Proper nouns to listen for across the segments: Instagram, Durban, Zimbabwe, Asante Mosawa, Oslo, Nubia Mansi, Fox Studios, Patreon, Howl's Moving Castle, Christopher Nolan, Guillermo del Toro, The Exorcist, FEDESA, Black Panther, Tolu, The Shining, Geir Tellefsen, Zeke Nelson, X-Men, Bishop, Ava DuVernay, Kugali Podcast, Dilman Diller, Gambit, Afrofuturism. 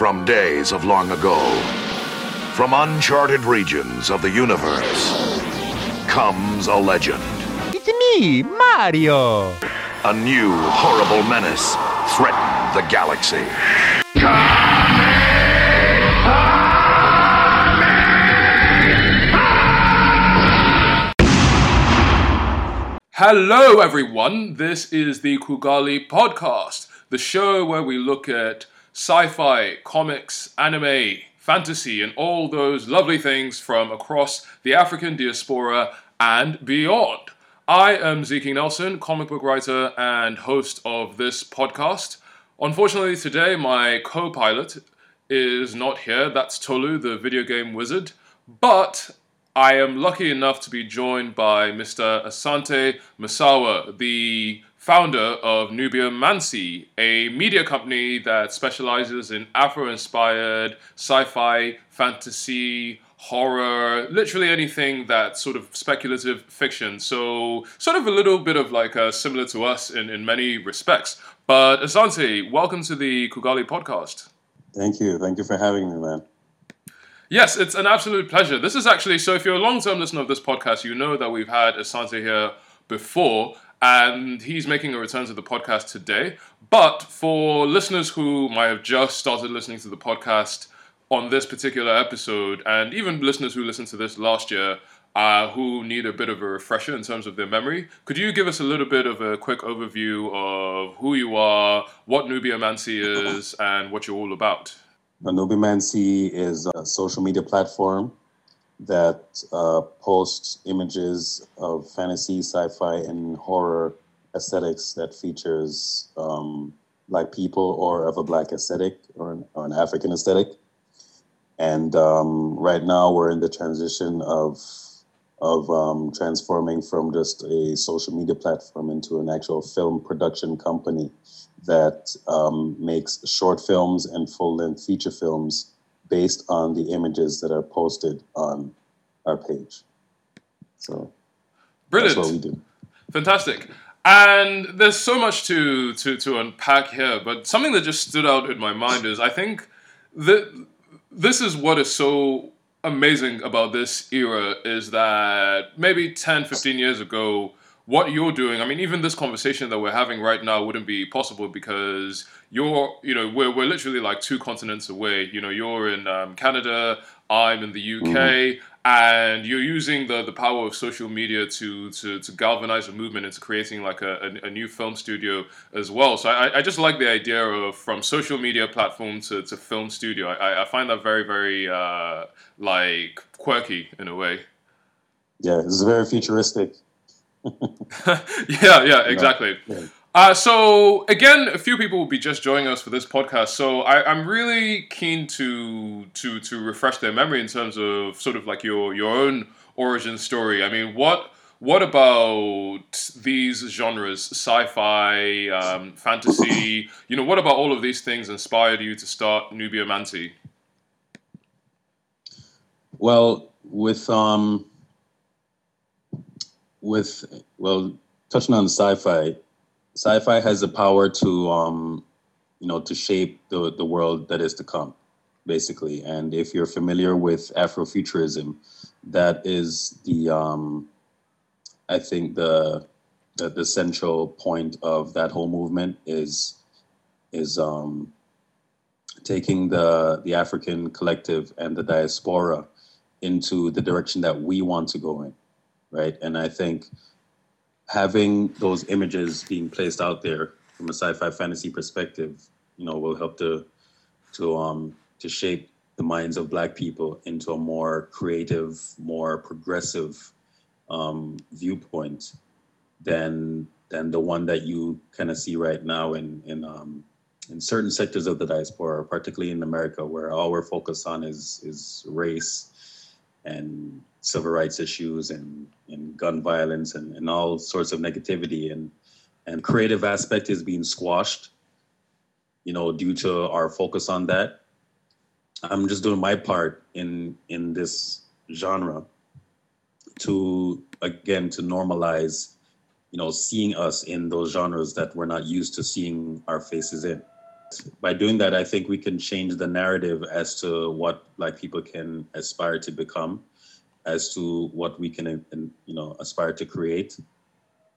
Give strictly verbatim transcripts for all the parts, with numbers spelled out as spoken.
From days of long ago, from uncharted regions of the universe, comes a legend. It's me, Mario! A new horrible menace threatened the galaxy. Hello everyone, this is the Kugali Podcast, the show where we look at sci-fi, comics, anime, fantasy, and all those lovely things from across the African diaspora and beyond. I am Zeke Nelson, comic book writer and host of this podcast. Unfortunately, today my co-pilot is not here. That's Tolu, the video game wizard. But I am lucky enough to be joined by Mister Asante Mosawa, the founder of Nubia Mansi, a media company that specializes in Afro-inspired sci-fi, fantasy, horror, literally anything that's sort of speculative fiction. So sort of a little bit of like uh, similar to us in, in many respects. But Asante, welcome to the Kugali Podcast. Thank you. Thank you for having me, man. Yes, it's an absolute pleasure. This is actually, so if you're a long-term listener of this podcast, you know that we've had Asante here before, and he's making a return to the podcast today. But for listeners who might have just started listening to the podcast on this particular episode, and even listeners who listened to this last year, uh, who need a bit of a refresher in terms of their memory, could you give us a little bit of a quick overview of who you are, what Nubia Mansi is, and what you're all about? Nubia Mansi is a social media platform that uh, posts images of fantasy, sci-fi, and horror aesthetics that features um, Black people or of a Black aesthetic or an, or an African aesthetic. And um, right now we're in the transition of, of um, transforming from just a social media platform into an actual film production company that um, makes short films and full-length feature films based on the images that are posted on our page. So brilliant. That's what we do. Fantastic. And there's so much to, to, to unpack here, but something that just stood out in my mind is I think that this is what is so amazing about this era is that maybe ten, fifteen years ago, what you're doing, I mean, even this conversation that we're having right now wouldn't be possible because you're, you know, we're we're literally like two continents away. You know, you're in um, Canada, I'm in the U K, mm-hmm. and you're using the the power of social media to to, to galvanize a movement into creating like a, a, a new film studio as well. So I, I just like the idea of from social media platform to, to film studio. I, I find that very, very uh, like quirky in a way. Yeah, this is very futuristic. yeah, yeah, exactly. Yeah. Uh, so, again, a few people will be just joining us for this podcast, so I, I'm really keen to to to refresh their memory in terms of sort of like your, your own origin story. I mean, what what about these genres, sci-fi, um, fantasy, you know, what about all of these things inspired you to start Nubia Mansi? Well, with... Um... With, well, touching on sci-fi, sci-fi has the power to, um, you know, to shape the, the world that is to come, basically. And if you're familiar with Afrofuturism, that is the, um, I think the, the the central point of that whole movement is is um, taking the the African collective and the diaspora into the direction that we want to go in. Right, and I think having those images being placed out there from a sci-fi fantasy perspective, you know, will help to to um to shape the minds of Black people into a more creative, more progressive um, viewpoint than than the one that you kind of see right now in in um, in certain sectors of the diaspora, particularly in America, where all we're focused on is is race and civil rights issues and, and gun violence and, and all sorts of negativity and and creative aspect is being squashed, you know, due to our focus on that. I'm just doing my part in in this genre to, again, to normalize, you know, seeing us in those genres that we're not used to seeing our faces in. By doing that, I think we can change the narrative as to what Black people can aspire to become, as to what we can, you know, aspire to create.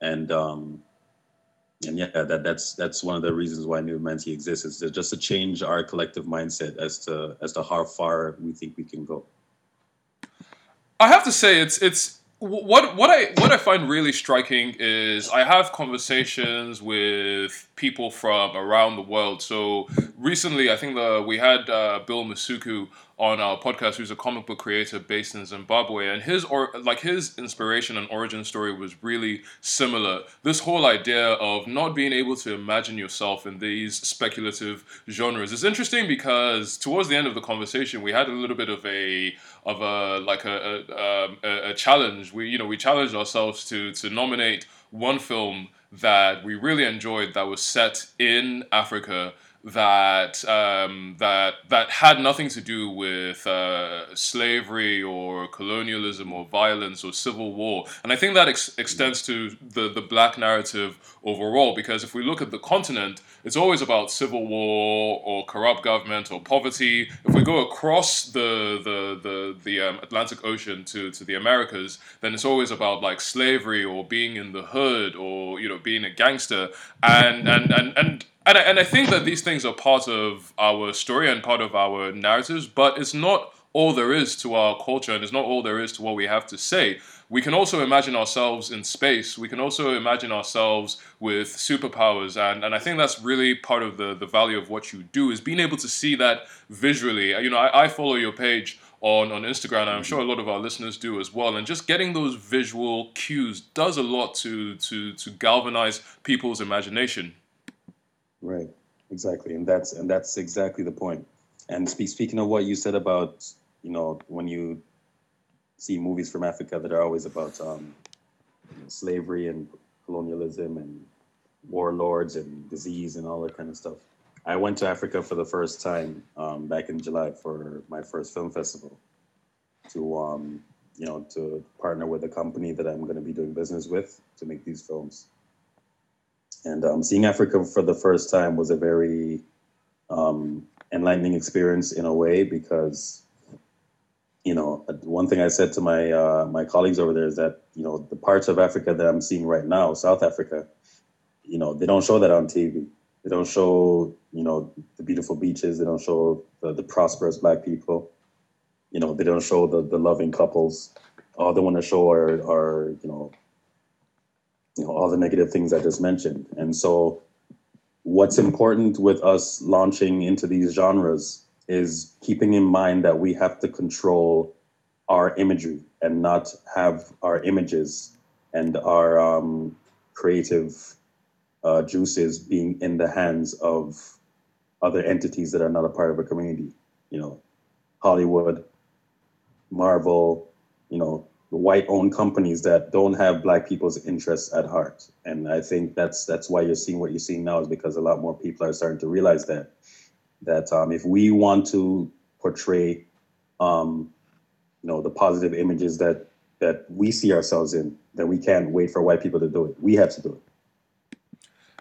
And um, and yeah, that, that's that's one of the reasons why Nubia Mansi exists, is to just to change our collective mindset as to as to how far we think we can go. I have to say, it's it's what what I what I find really striking is I have conversations with people from around the world. So recently, I think the, we had uh, Bill Masuku on our podcast, who's a comic book creator based in Zimbabwe, and his or like his inspiration and origin story was really similar. This whole idea of not being able to imagine yourself in these speculative genres. It's interesting because towards the end of the conversation, we had a little bit of a of a like a a, a, a challenge. We you know we challenged ourselves to to nominate one film that we really enjoyed that was set in Africa, that um, that that had nothing to do with uh, slavery or colonialism or violence or civil war. And I think that ex- extends to the, the Black narrative overall, because if we look at the continent, it's always about civil war or corrupt government or poverty. If we go across the the the, the um, Atlantic Ocean to, to the Americas, then it's always about like slavery or being in the hood or, you know, being a gangster. And and and, and And I, and I think that these things are part of our story and part of our narratives, but it's not all there is to our culture, and it's not all there is to what we have to say. We can also imagine ourselves in space. We can also imagine ourselves with superpowers. And, and I think that's really part of the, the value of what you do, is being able to see that visually. You know, I, I follow your page on, on Instagram, and I'm sure a lot of our listeners do as well. And just getting those visual cues does a lot to to, to galvanize people's imagination. Right, exactly, and that's and that's exactly the point. And speak, speaking of what you said about, you know, when you see movies from Africa that are always about um, slavery and colonialism and warlords and disease and all that kind of stuff. I went to Africa for the first time um, back in July for my first film festival to, um, you know, to partner with a company that I'm going to be doing business with to make these films. And um, seeing Africa for the first time was a very um, enlightening experience in a way, because, you know, one thing I said to my uh, my colleagues over there is that, you know, the parts of Africa that I'm seeing right now, South Africa, you know, they don't show that on T V. They don't show, you know, the beautiful beaches. They don't show the, the prosperous Black people. You know, they don't show the, the loving couples. All they want to show are, are you know, you know, all the negative things I just mentioned. And so what's important with us launching into these genres is keeping in mind that we have to control our imagery and not have our images and our um, creative uh, juices being in the hands of other entities that are not a part of a community. You know, Hollywood, Marvel, you know, white-owned companies that don't have Black people's interests at heart. And I think that's that's why you're seeing what you're seeing now, is because a lot more people are starting to realize that that um, if we want to portray, um, you know, the positive images that that we see ourselves in, then we can't wait for white people to do it. We have to do it.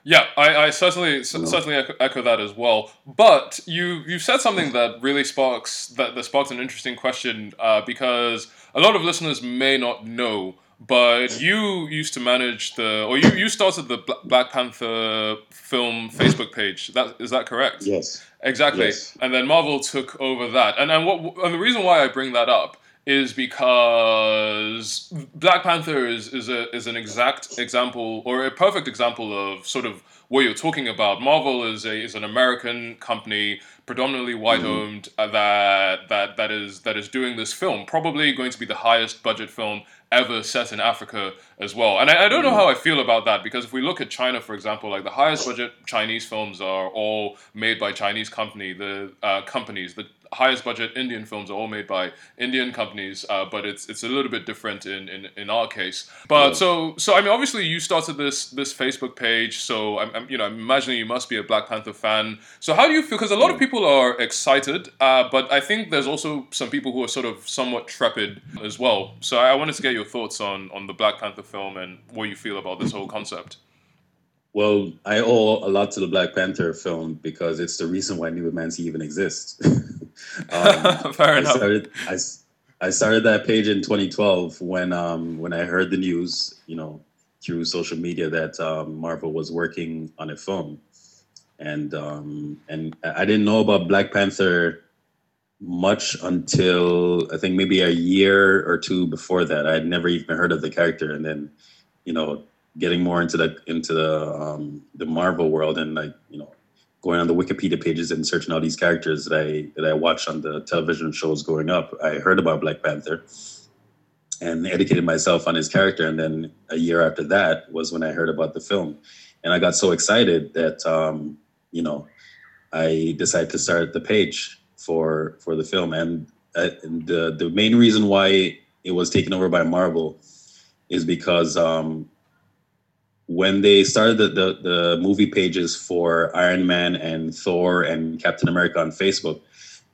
Yeah, I, I certainly no. certainly echo that as well. But you you said something that really sparks that, that sparks an interesting question, uh, because a lot of listeners may not know, but you used to manage the or you, you started the Black Panther film Facebook page. That is that correct? Yes, exactly. Yes. And then Marvel took over that. And and what and the reason why I bring that up is because Black Panther is is a is an exact example, or a perfect example, of sort of what you're talking about. Marvel is a is an American company, predominantly white-owned, mm-hmm. that that that is that is doing this film, probably going to be the highest budget film ever set in Africa as well. And I, I don't know how I feel about that, because if we look at China, for example, like the highest budget Chinese films are all made by Chinese company, the uh, companies. The highest budget Indian films are all made by Indian companies, uh, but it's it's a little bit different in, in, in our case. But yeah. so so I mean, obviously you started this this Facebook page, so I'm, I'm you know I'm imagining you must be a Black Panther fan. So how do you feel? Because a lot of people are excited, uh, but I think there's also some people who are sort of somewhat trepid as well. So I wanted to get your thoughts on on the Black Panther film and what you feel about this whole concept. Well, I owe a lot to the Black Panther film because it's the reason why Nubia Mansi even exists. um, Fair I enough. Started, I, I started that page in twenty twelve when um, when I heard the news, you know, through social media that um, Marvel was working on a film, and um, and I didn't know about Black Panther much until I think maybe a year or two before that. I had never even heard of the character, and then, you know, getting more into the into the um, the Marvel world, and like, you know, going on the Wikipedia pages and searching out these characters that I that I watched on the television shows growing up, I heard about Black Panther and educated myself on his character. And then a year after that was when I heard about the film, and I got so excited that um, you know, I decided to start the page for for the film. And uh, the the main reason why it was taken over by Marvel is because um, when they started the, the, the movie pages for Iron Man and Thor and Captain America on Facebook,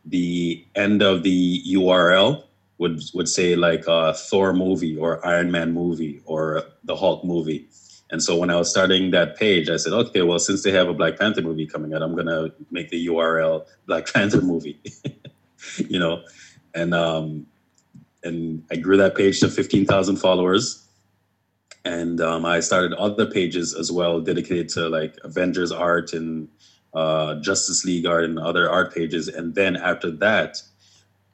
the end of the U R L would would say like uh, Thor movie or Iron Man movie or the Hulk movie. And so when I was starting that page, I said, okay, well, since they have a Black Panther movie coming out, I'm going to make the U R L Black Panther movie, you know? And um, and I grew that page to fifteen thousand followers. And um, I started other pages as well dedicated to like Avengers art and uh, Justice League art and other art pages. And then after that,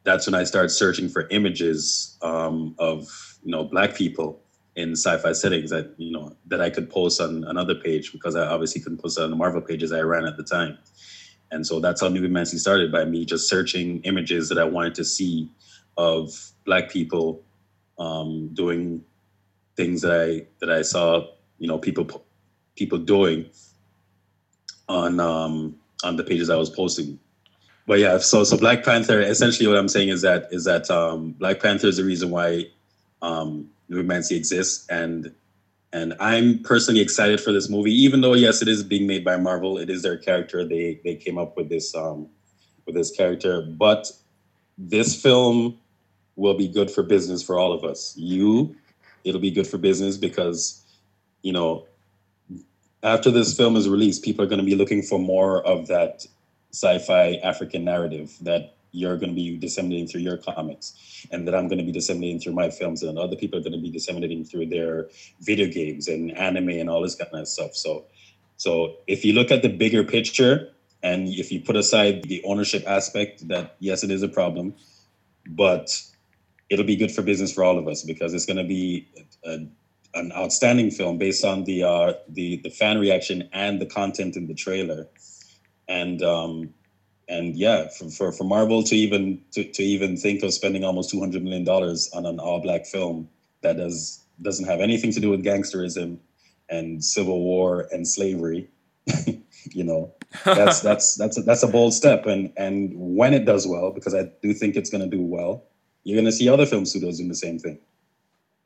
that's when I started searching for images um, of, you know, Black people in sci-fi settings that, you know, that I could post on another page, because I obviously couldn't post on the Marvel pages I ran at the time. And so that's how Nubia Mansi started, by me just searching images that I wanted to see of Black people um, doing things that I that I saw, you know, people people doing on um, on the pages I was posting. But yeah, so so Black Panther, essentially what I'm saying is that is that um, Black Panther is the reason why um, Nubia Mansi exists, and and I'm personally excited for this movie. Even though, yes, it is being made by Marvel, it is their character. They they came up with this um, with this character, but this film will be good for business for all of us. You, it'll be good for business because, you know, after this film is released, people are going to be looking for more of that sci-fi African narrative that you're going to be disseminating through your comics, and that I'm going to be disseminating through my films, and other people are going to be disseminating through their video games and anime and all this kind of stuff. So, so if you look at the bigger picture, and if you put aside the ownership aspect that, yes, it is a problem, but it'll be good for business for all of us, because it's going to be a, an outstanding film based on the, uh, the, the fan reaction and the content in the trailer. And, um, And yeah, for, for for Marvel to even to, to even think of spending almost two hundred million dollars on an all black film that does doesn't have anything to do with gangsterism and civil war and slavery, you know, that's that's that's a, that's a bold step. And and when it does well, because I do think it's going to do well, you're going to see other film studios doing the same thing,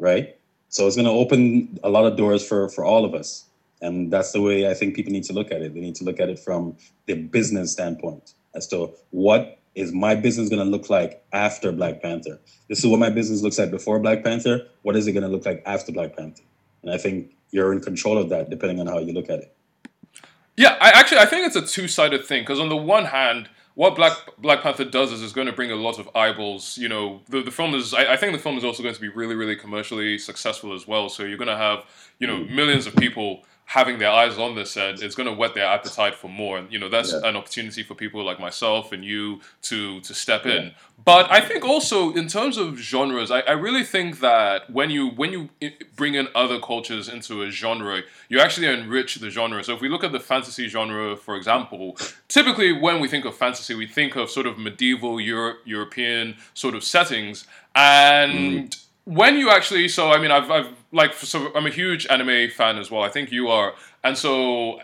right? So it's going to open a lot of doors for for all of us, and that's the way I think people need to look at it. They need to look at it from the business standpoint. As to what is my business going to look like after Black Panther? This is what my business looks like before Black Panther. What is it going to look like after Black Panther? And I think you're in control of that, depending on how you look at it. Yeah, I actually I think it's a two-sided thing, because on the one hand, what Black Black Panther does is it's going to bring a lot of eyeballs. You know, the, the film is, I, I think the film is also going to be really, really commercially successful as well. So you're going to have, you know, millions of people having their eyes on this, and it's going to whet their appetite for more. And, you know, that's yeah. an opportunity for people like myself and you to to step yeah. in. But I think also in terms of genres, I, I really think that when you when you bring in other cultures into a genre, you actually enrich the genre. So if we look at the fantasy genre, for example, typically when we think of fantasy, we think of sort of medieval Euro- European sort of settings. And mm. when you actually, so I mean, I've, I've like, so I'm a huge anime fan as well. I think you are, and so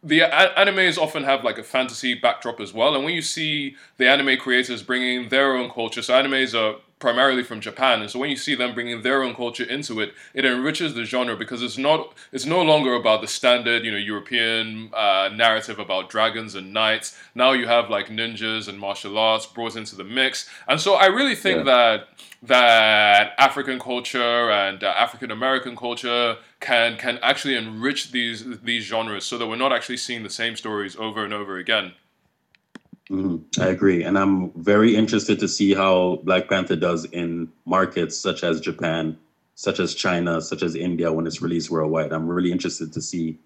the a- animes often have like a fantasy backdrop as well. And when you see the anime creators bringing their own culture, so animes are primarily from Japan. And so when you see them bringing their own culture into it, it enriches the genre because it's not it's no longer about the standard, you know, European uh, narrative about dragons and knights. Now you have like ninjas and martial arts brought into the mix. And so I really think yeah. that that African culture and uh, African American culture can can actually enrich these these genres so that we're not actually seeing the same stories over and over again. Mm-hmm. I agree. And I'm very interested to see how Black Panther does in markets such as Japan, such as China, such as India when it's released worldwide. I'm really interested to see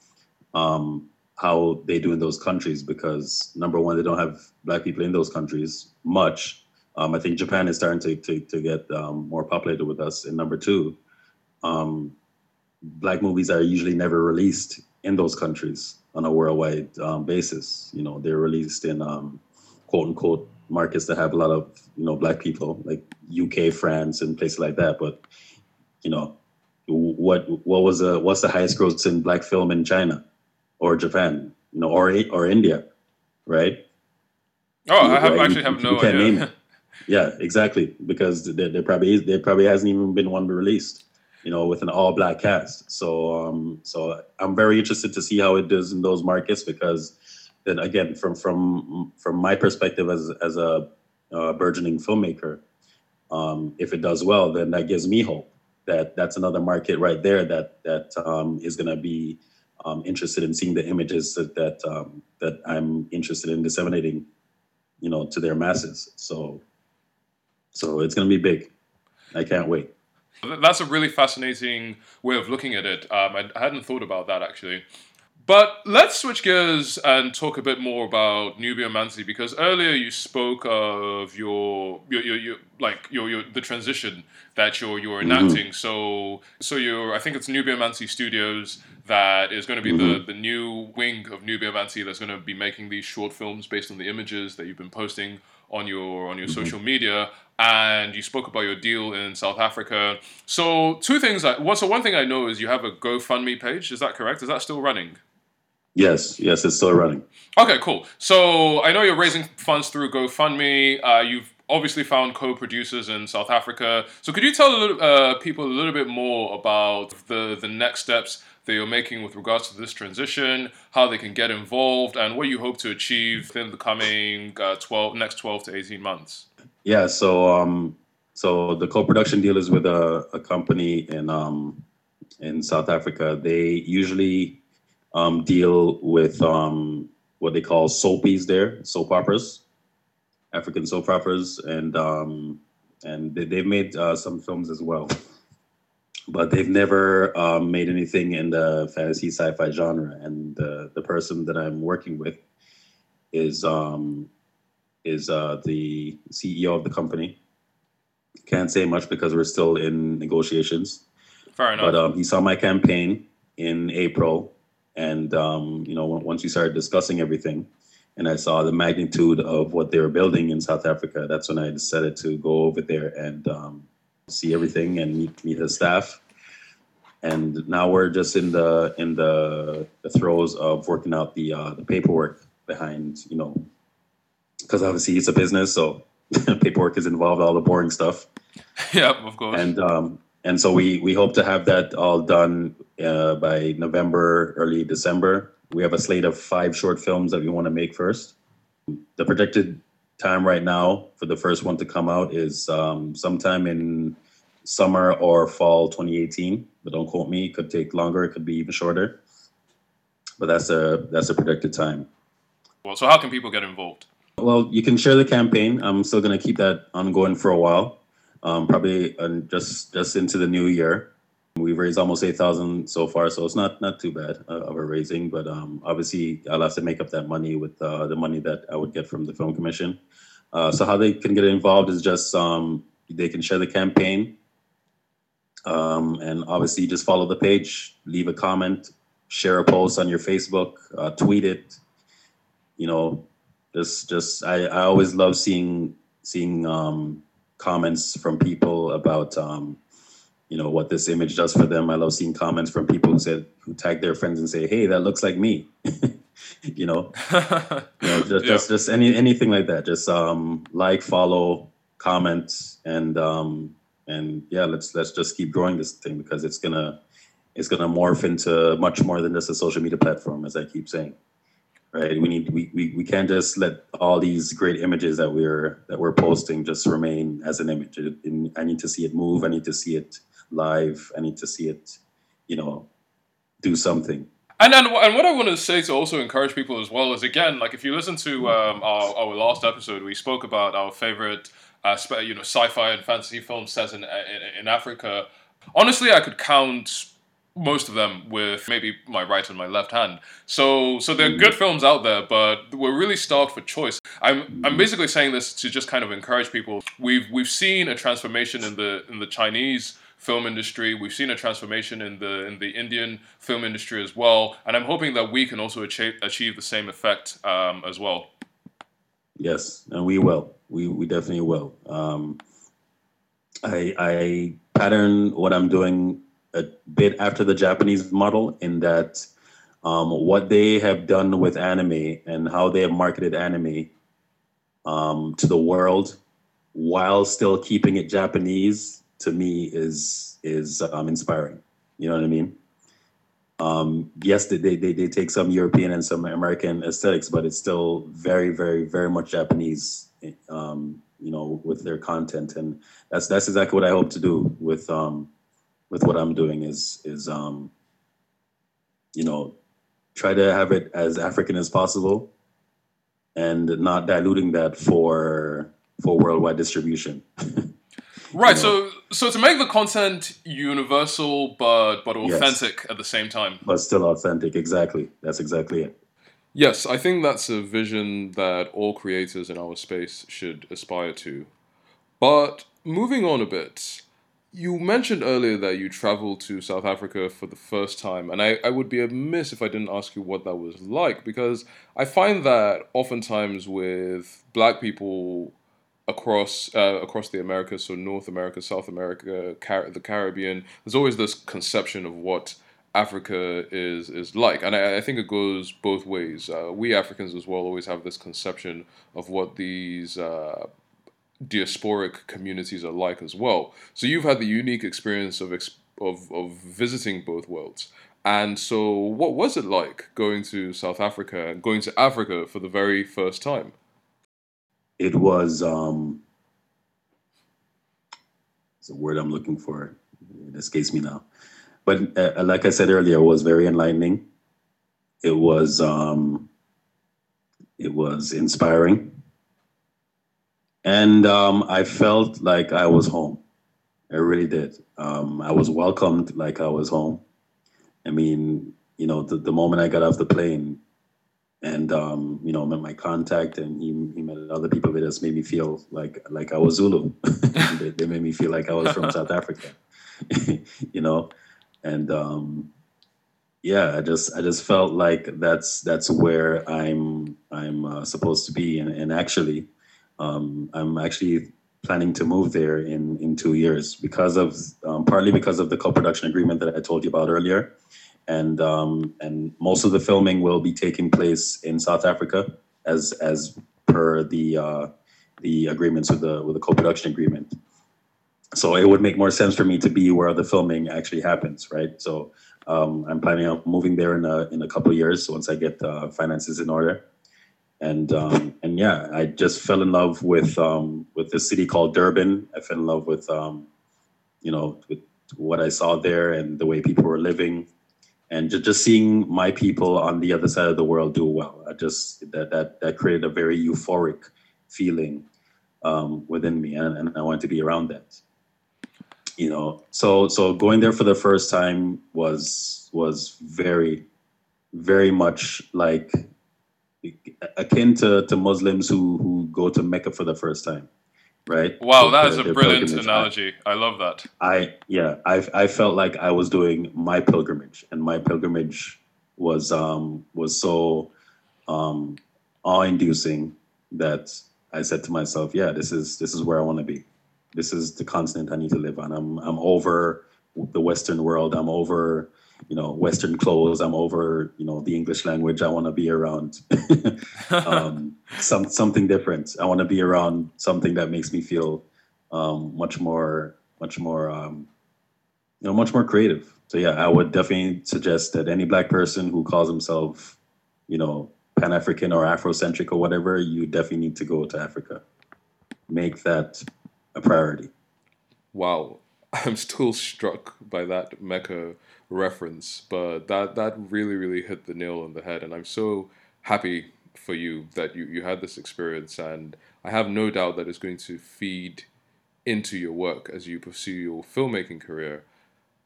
um, how they do in those countries because, number one, they don't have Black people in those countries much. Um, I think Japan is starting to, to, to get um, more populated with us. And number two, um, Black movies are usually never released in those countries on a worldwide um, basis. You know, they're released in... Um, quote unquote markets that have a lot of, you know, Black people, like U K, France, and places like that. But, you know, what what was the what's the highest gross in Black film in China or Japan, you know, or or India, right? Oh, you, I have, right? actually you, have no you can't idea. Name it. Yeah, exactly, because there, there probably there probably hasn't even been one released, you know, with an all Black cast. So um, so I'm very interested to see how it does in those markets because. Then again, from from from my perspective as as a uh, burgeoning filmmaker, um, if it does well, then that gives me hope that that's another market right there that that um, is going to be um, interested in seeing the images that that, um, that I'm interested in disseminating, you know, to their masses. So so it's going to be big. I can't wait. That's a really fascinating way of looking at it. Um, I hadn't thought about that actually. But let's switch gears and talk a bit more about Nubia Mansi, because earlier you spoke of your your your, your like your your the transition that you're you're enacting. Mm-hmm. So so you're I think it's Nubia Mansi Studios that is going to be mm-hmm. the, the new wing of Nubia Mansi that's going to be making these short films based on the images that you've been posting on your on your mm-hmm. social media. And you spoke about your deal in South Africa. So two things. I, well, so one thing I know is you have a GoFundMe page. Is that correct? Is that still running? Yes, yes, it's still running. Okay, cool. So I know you're raising funds through GoFundMe. Uh, you've obviously found co-producers in South Africa. So could you tell a little, uh, people a little bit more about the, the next steps that you're making with regards to this transition, how they can get involved, and what you hope to achieve within the coming uh, twelve, next twelve to eighteen months? Yeah, so um, so the co-production deal is with a, a company in um, in South Africa. They usually um, deal with um, what they call soapies there, soap operas, African soap operas, and um, and they, they've made uh, some films as well. But they've never um, made anything in the fantasy sci-fi genre. And uh, the person that I'm working with is um, is uh, the C E O of the company. Can't say much because we're still in negotiations. Fair enough. But um, he saw my campaign in April. And, um, you know, once we started discussing everything and I saw the magnitude of what they were building in South Africa, that's when I decided to go over there and... Um, see everything and meet meet the staff, and now we're just in the in the, the throes of working out the uh, the paperwork behind, you know, because obviously it's a business, so paperwork is involved, all the boring stuff. Yeah, of course. And um and so we we hope to have that all done uh, by November, early December. We have a slate of five short films that we want to make first. The projected time right now for the first one to come out is um, sometime in summer or fall twenty eighteen. But don't quote me; it could take longer, it could be even shorter. But that's a that's a projected time. Well, so how can people get involved? Well, you can share the campaign. I'm still going to keep that ongoing for a while, um, probably uh, just just into the new year. We've raised almost eight thousand so far, so it's not not too bad uh, of a raising. But um, obviously, I'll have to make up that money with uh, the money that I would get from the Film Commission. Uh, so how they can get involved is just um, they can share the campaign. Um, and obviously, just follow the page, leave a comment, share a post on your Facebook, uh, tweet it. You know, just just I, I always love seeing, seeing um, comments from people about... Um, you know, what this image does for them. I love seeing comments from people who said, who tag their friends and say, hey, that looks like me, you know, you know just, yeah. just, just any, anything like that. Just um, like, follow, comments, and um, and yeah, let's let's just keep growing this thing, because it's gonna it's gonna morph into much more than just a social media platform, as I keep saying. Right? We need we, we, we can't just let all these great images that we're that we're posting just remain as an image. It, it, I need to see it move. I need to see it live. I need to see it, you know, do something. And then, and what I want to say to also encourage people as well is, again, like if you listen to um, our, our last episode, we spoke about our favorite, uh, spe- you know, sci-fi and fantasy film sets in, in in Africa. Honestly, I could count most of them with maybe my right and my left hand. So, so there are good films out there, but we're really starved for choice. I'm I'm basically saying this to just kind of encourage people. We've we've seen a transformation in the in the Chinese film industry. We've seen a transformation in the in the Indian film industry as well, and I'm hoping that we can also achieve, achieve the same effect um, as well. Yes, and we will. We we definitely will. Um, I I pattern what I'm doing a bit after the Japanese model, in that um, what they have done with anime and how they have marketed anime um, to the world while still keeping it Japanese, to me, is is um, inspiring. You know what I mean? Um, yes, they, they they take some European and some American aesthetics, but it's still very, very, very much Japanese, um, you know, with their content. And that's that's exactly what I hope to do with um, with what I'm doing is, is um, you know, try to have it as African as possible and not diluting that for for worldwide distribution. Right, so so to make the content universal but but authentic, yes, at the same time. But still authentic, exactly. That's exactly it. Yes, I think that's a vision that all creators in our space should aspire to. But moving on a bit, you mentioned earlier that you traveled to South Africa for the first time, and I, I would be amiss if I didn't ask you what that was like, because I find that oftentimes with black people across uh, across the Americas, so North America, South America, Car- the Caribbean, there's always this conception of what Africa is is like. And I, I think it goes both ways. Uh, we Africans as well always have this conception of what these uh, diasporic communities are like as well. So you've had the unique experience of exp- of, of visiting both worlds. And so what was it like going to South Africa and going to Africa for the very first time? It was, um, it's a word I'm looking for. It escapes me now. But uh, like I said earlier, it was very enlightening. It was, um, it was inspiring. And um, I felt like I was home. I really did. Um, I was welcomed like I was home. I mean, you know, the, the moment I got off the plane, and, um, you know, met my contact and he, he met other people, that just made me feel like like I was Zulu. they, they made me feel like I was from South Africa, you know. And, um, yeah, I just I just felt like that's that's where I'm I'm uh, supposed to be. And, and actually, um, I'm actually planning to move there in, in two years because of um, partly because of the co-production agreement that I told you about earlier. And um, and most of the filming will be taking place in South Africa, as as per the uh, the agreements with the with the co-production agreement. So it would make more sense for me to be where the filming actually happens, right? So um, I'm planning on moving there in a in a couple of years once I get uh, finances in order. And um, and yeah, I just fell in love with um, with this city called Durban. I fell in love with um, you know with what I saw there and the way people were living. And just seeing my people on the other side of the world do well, I just that that, that created a very euphoric feeling um, within me, and, and I wanted to be around that. You know, so so going there for the first time was was very, very much like akin to, to Muslims who, who go to Mecca for the first time. Right. Wow, that is a brilliant analogy. I love that. I yeah, I I felt like I was doing my pilgrimage, and my pilgrimage was um was so um awe-inducing that I said to myself, yeah, this is this is where I want to be. This is the continent I need to live on. I'm I'm over the Western world. I'm over you know, Western clothes. I'm over, you know, the English language. I want to be around um, some something different. I want to be around something that makes me feel um, much more, much more, um, you know, much more creative. So yeah, I would definitely suggest that any Black person who calls himself, you know, Pan-African or Afrocentric or whatever, you definitely need to go to Africa. Make that a priority. Wow. I'm still struck by that Mecca reference, but that, that really, really hit the nail on the head. And I'm so happy for you that you, you had this experience. And I have no doubt that it's going to feed into your work as you pursue your filmmaking career.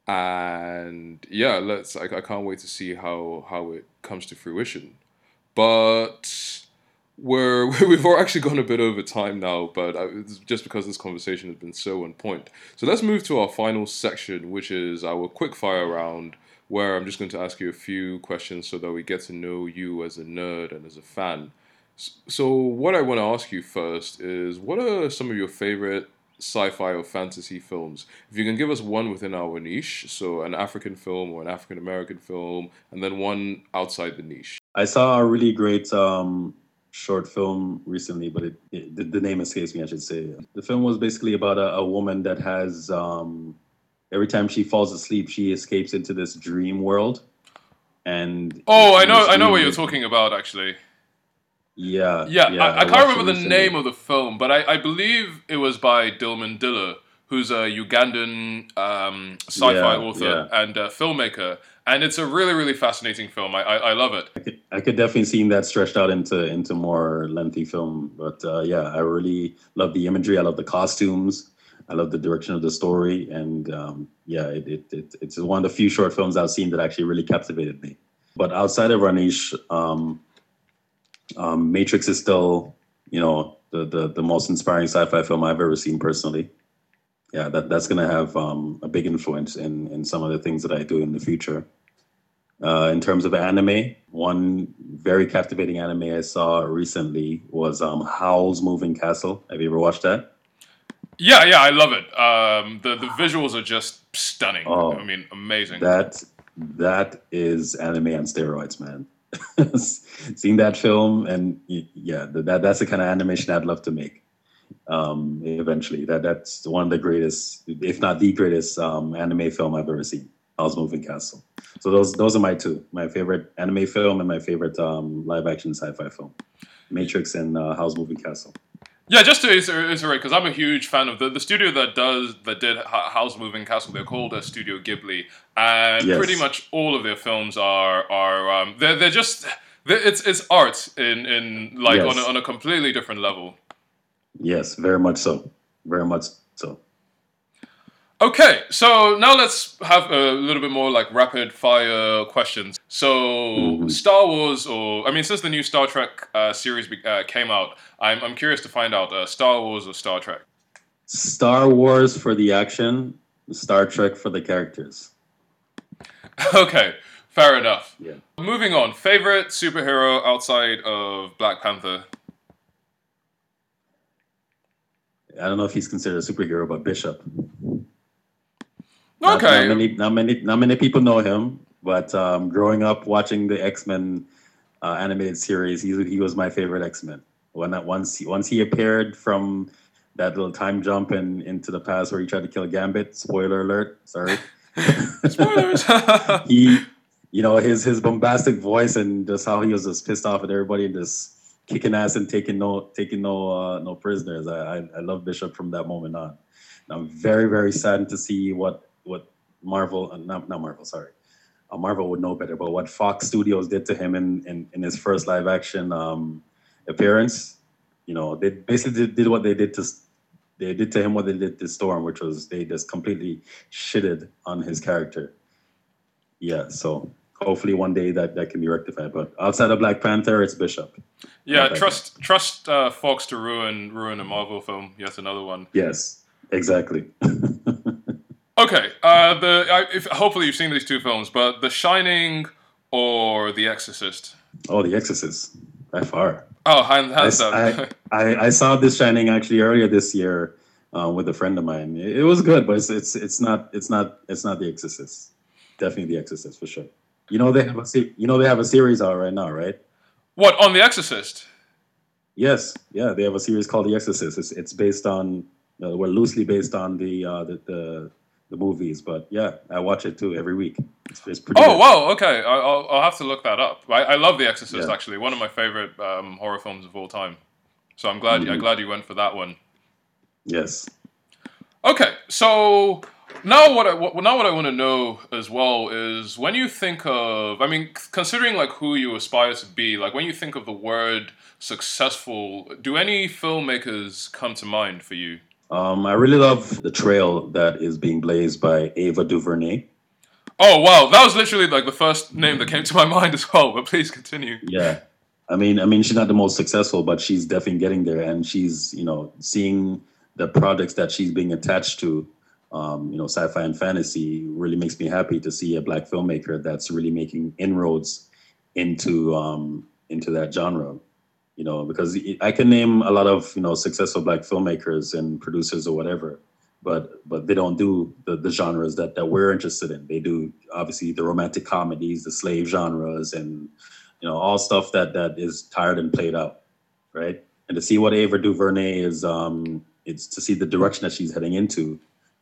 And yeah, let's, I, I can't wait to see how, how it comes to fruition. But we're, we've actually gone a bit over time now, but it's just because this conversation has been so on point. So let's move to our final section, which is our quickfire round, where I'm just going to ask you a few questions so that we get to know you as a nerd and as a fan. So what I want to ask you first is, what are some of your favorite sci-fi or fantasy films? If you can give us one within our niche, so an African film or an African-American film, and then one outside the niche. I saw a really great um, short film recently, but it, it, the, the name escapes me, I should say. The film was basically about a, a woman that has, um, every time she falls asleep, she escapes into this dream world. And oh, I know I know what you're talking about, actually. Yeah. Yeah, yeah I, I, I can't remember the name of the film, but I, I believe it was by Dilman Diller, who's a Ugandan um, sci-fi yeah, author yeah. and uh, filmmaker. And it's a really, really fascinating film. I, I, I love it. I could, I could definitely see that stretched out into into more lengthy film. But uh, yeah, I really love the imagery. I love the costumes. I love the direction of the story. And um, yeah, it, it, it it's one of the few short films I've seen that actually really captivated me. But outside of Ranish, um, um, Matrix is still, you know, the, the, the most inspiring sci-fi film I've ever seen personally. Yeah, that, that's going to have um, a big influence in, in some of the things that I do in the future. Uh, in terms of anime, one very captivating anime I saw recently was um, Howl's Moving Castle. Have you ever watched that? Yeah, yeah, I love it. Um, the, the visuals are just stunning. Oh, I mean, amazing. That That is anime on steroids, man. Seeing that film, and yeah, that that's the kind of animation I'd love to make. Um, eventually, that that's one of the greatest, if not the greatest, um, anime film I've ever seen. Howl's Moving Castle. So those those are my two, my favorite anime film and my favorite um, live action sci-fi film, Matrix and uh, Howl's Moving Castle. Yeah, just to iterate, because I'm a huge fan of the, the studio that does that did Howl's Moving Castle. They're called a Studio Ghibli, and yes. pretty much all of their films are are um, they're they're just they're, it's it's art in in like yes. on a, on a completely different level. Yes, very much so. Very much so. Okay, so now let's have a little bit more like rapid fire questions. So mm-hmm. Star Wars, or I mean, since the new Star Trek uh, series be- uh, came out, I'm I'm curious to find out uh, Star Wars or Star Trek. Star Wars for the action, Star Trek for the characters. Okay, fair enough. Yeah. Moving on, favorite superhero outside of Black Panther. I don't know if he's considered a superhero, but Bishop. Okay. Not, not, many, not, many, not many people know him, but um, growing up watching the X-Men uh, animated series, he, he was my favorite X-Men. When that once, he, once he appeared from that little time jump and into the past where he tried to kill Gambit, spoiler alert, sorry. Spoilers! He, you know, his, his bombastic voice and just how he was just pissed off at everybody and just kicking ass and taking no taking no uh, no prisoners. I, I I love Bishop from that moment on. And I'm very very saddened to see what what Marvel uh, not not Marvel sorry, uh, Marvel would know better, but what Fox Studios did to him in in, in his first live action um, appearance. You know, they basically did, did what they did to they did to him what they did to Storm, which was they just completely shitted on his character. Yeah, so. Hopefully one day that, that can be rectified. But outside of Black Panther, it's Bishop. Yeah, Black trust Panther. trust uh, Fox to ruin ruin a Marvel film. Yes, another one. Yes, exactly. Okay, uh, the I, if, hopefully you've seen these two films, but The Shining or The Exorcist? Oh, The Exorcist, by far. Oh, hands down. I, I, I saw The Shining actually earlier this year uh, with a friend of mine. It, it was good, but it's it's it's not it's not it's not The Exorcist. Definitely The Exorcist for sure. You know they have a se- you know they have a series out right now, right? What, on The Exorcist? Yes, yeah, they have a series called The Exorcist. It's it's based on uh, well, loosely based on the uh, the, the the movies, but yeah, I watch it too every week. It's, it's pretty. Oh wow, okay, I, I'll I'll have to look that up. I, I love The Exorcist yeah. actually, one of my favorite um, horror films of all time. So I'm glad mm-hmm. I'm glad you went for that one. Yes. Okay, so. Now what I what, now what I want to know as well is when you think of, I mean, considering like who you aspire to be, like when you think of the word successful, do any filmmakers come to mind for you? Um, I really love the trail that is being blazed by Ava DuVernay. Oh wow, that was literally like the first name that came to my mind as well. But please continue. Yeah, I mean, I mean, she's not the most successful, but she's definitely getting there, and she's, you know, seeing the projects that she's being attached to. Um, you know, sci-fi and fantasy really makes me happy to see a black filmmaker that's really making inroads into um, into that genre. You know, because I can name a lot of, you know, successful black filmmakers and producers or whatever, but but they don't do the, the genres that, that we're interested in. They do obviously the romantic comedies, the slave genres, and you know all stuff that, that is tired and played out, right? And to see what Ava DuVernay is, um, it's to see the direction that she's heading into.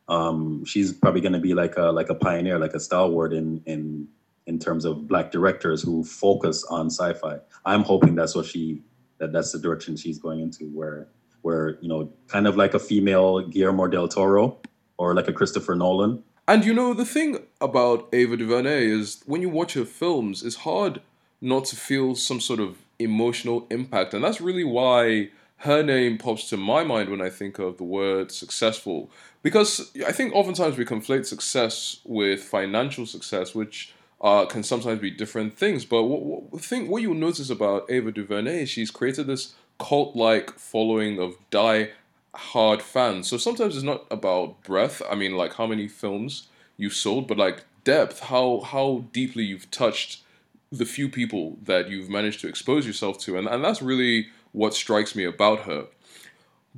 Um, she's probably going to be like a like a pioneer, like a stalwart in in in terms of black directors who focus on sci-fi. I'm hoping that's what she that that's the direction she's going into, where where you know, kind of like a female Guillermo del Toro or like a Christopher Nolan. And you know, the thing about Ava DuVernay is when you watch her films, it's hard not to feel some sort of emotional impact, and that's really why her name pops to my mind when I think of the word successful. Because I think oftentimes we conflate success with financial success, which uh, can sometimes be different things. But what, what, think, what you'll notice about Ava DuVernay is she's created this cult-like following of die-hard fans. So sometimes it's not about breadth, I mean, like how many films you've sold, but like depth, how how deeply you've touched the few people that you've managed to expose yourself to. And, and that's really what strikes me about her.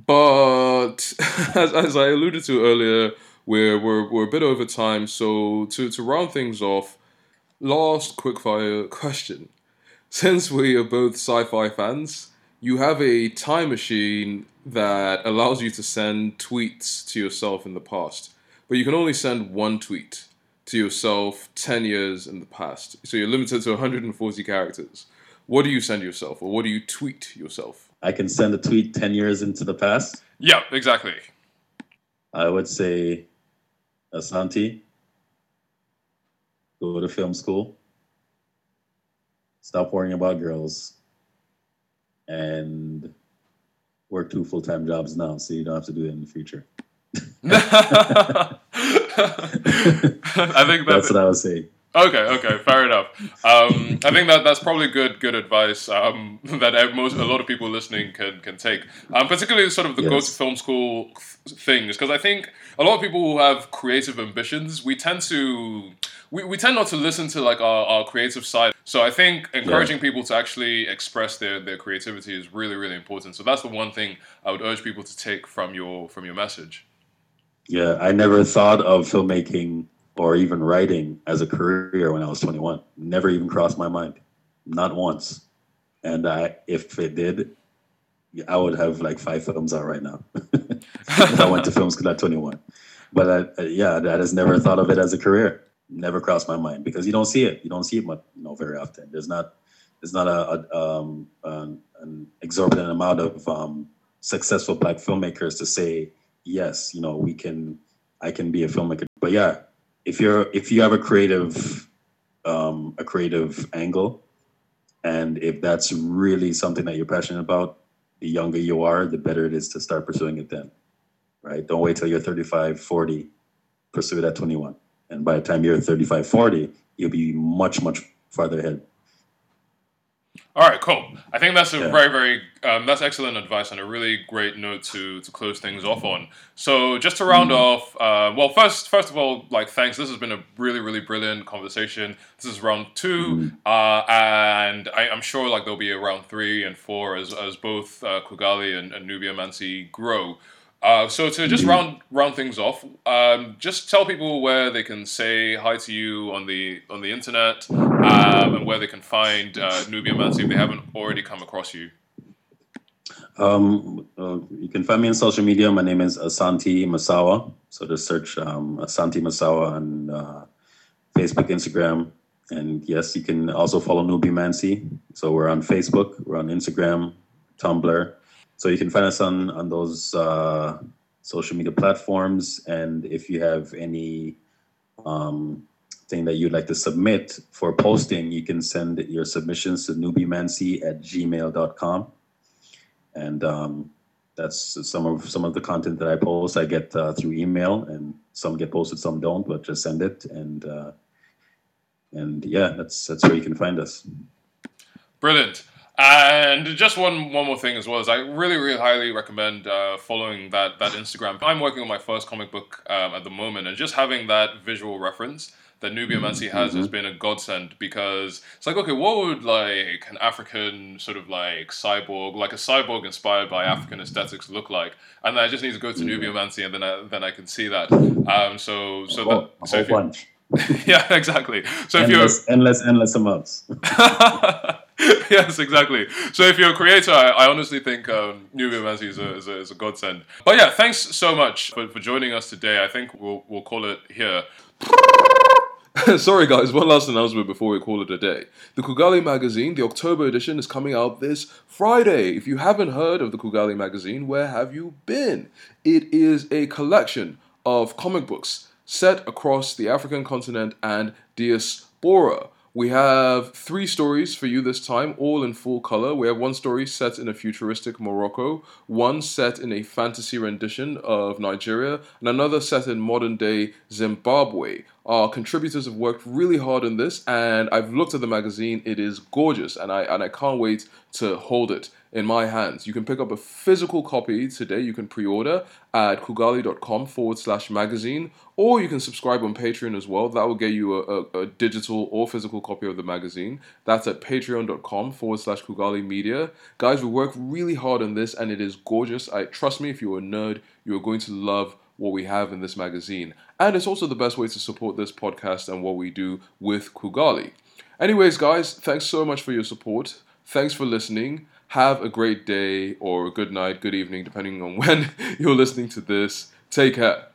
But as, as I alluded to earlier, we're, we're we're a bit over time, so to to round things off, last quickfire question. Since we are both sci-fi fans, you have a time machine that allows you to send tweets to yourself in the past, but you can only send one tweet to yourself ten years in the past, so you're limited to one hundred forty characters. What do you send yourself, or what do you tweet yourself? I can send a tweet ten years into the past? Yeah, exactly. I would say, Asante, go to film school, stop worrying about girls, and work two full-time jobs now so you don't have to do it in the future. I think that's, that's what I would say. Okay, okay, fair enough. Um, I think that that's probably good good advice um, that most a lot of people listening can can take, um, particularly sort of the yes. go to film school things, because I think a lot of people who have creative ambitions, we tend to we, we tend not to listen to like our, our creative side. So I think encouraging yeah. people to actually express their, their creativity is really, really important. So that's the one thing I would urge people to take from your from your message. Yeah, I never thought of filmmaking or even writing as a career when I was twenty-one. Never even crossed my mind, not once. And I, if it did, I would have like five films out right now. I went to film school at twenty-one. But I, yeah, I just never thought of it as a career. Never crossed my mind, because you don't see it. You don't see it much, you know, very often. There's not, there's not a, a um, an, an exorbitant amount of um, successful black filmmakers to say, yes, you know, we can, I can be a filmmaker. But yeah, If you're if you have a creative um, a creative angle, and if that's really something that you're passionate about, the younger you are, the better it is to start pursuing it then, right? Don't wait till you're thirty-five, forty, pursue it at twenty-one. And by the time you're thirty-five, forty, you'll be much, much farther ahead. All right, cool. I think that's a yeah. very, very, um, that's excellent advice and a really great note to to close things off on. So just to round mm-hmm. off, uh, well, first first of all, like, thanks. This has been a really, really brilliant conversation. This is round two, mm-hmm. uh, and I, I'm sure, like, there'll be a round three and four as, as both uh, Kugali and, and Nubia Mansi grow. Uh, so to just round round things off, um, just tell people where they can say hi to you on the on the internet, um, and where they can find uh, Nubia Mansi if they haven't already come across you. Um, uh, you can find me on social media. My name is Asante Mosawa. So just search um, Asante Mosawa on uh, Facebook, Instagram. And yes, you can also follow Nubia Mansi. So we're on Facebook, we're on Instagram, Tumblr. So you can find us on, on those uh, social media platforms. And if you have any um, thing that you'd like to submit for posting, you can send your submissions to nubiamansi at gmail dot com. And um, that's some of some of the content that I post. I get uh, through email, and some get posted, some don't, but just send it. And uh, and yeah, that's that's where you can find us. Brilliant. And just one, one more thing as well is I really, really highly recommend uh, following that that Instagram. I'm working on my first comic book um, at the moment, and just having that visual reference that Nubia Mansi has mm-hmm. has been a godsend, because it's like, okay, what would like an African sort of like cyborg, like a cyborg inspired by African aesthetics look like? And then I just need to go to mm-hmm. Nubia Mansi, and then I, then I can see that. Um, so so oh, that so if you, yeah, exactly. So endless, if you're endless, endless amounts. Yes, exactly. So if you're a creator, I, I honestly think um, Nubia Mansi is a, is, a, is a godsend. But yeah, thanks so much for, for joining us today. I think we'll we'll call it here. Sorry guys, one last announcement before we call it a day. The Kugali Magazine, the October edition, is coming out this Friday. If you haven't heard of the Kugali Magazine, where have you been? It is a collection of comic books set across the African continent and diaspora. We have three stories for you this time, all in full color. We have one story set in a futuristic Morocco, one set in a fantasy rendition of Nigeria, and another set in modern-day Zimbabwe. Our contributors have worked really hard on this, and I've looked at the magazine. It is gorgeous, and I and I can't wait to hold it in my hands. You can pick up a physical copy today. You can pre-order at kugali.com forward slash magazine, or you can subscribe on Patreon as well. That will get you a, a, a digital or physical copy of the magazine. That's at patreon.com forward slash kugali media. Guys, we work really hard on this, and it is gorgeous. I trust me, if you're a nerd, you are going to love what we have in this magazine. And it's also the best way to support this podcast and what we do with Kugali. Anyways, guys, thanks so much for your support. Thanks for listening. Have a great day or a good night, good evening, depending on when you're listening to this. Take care.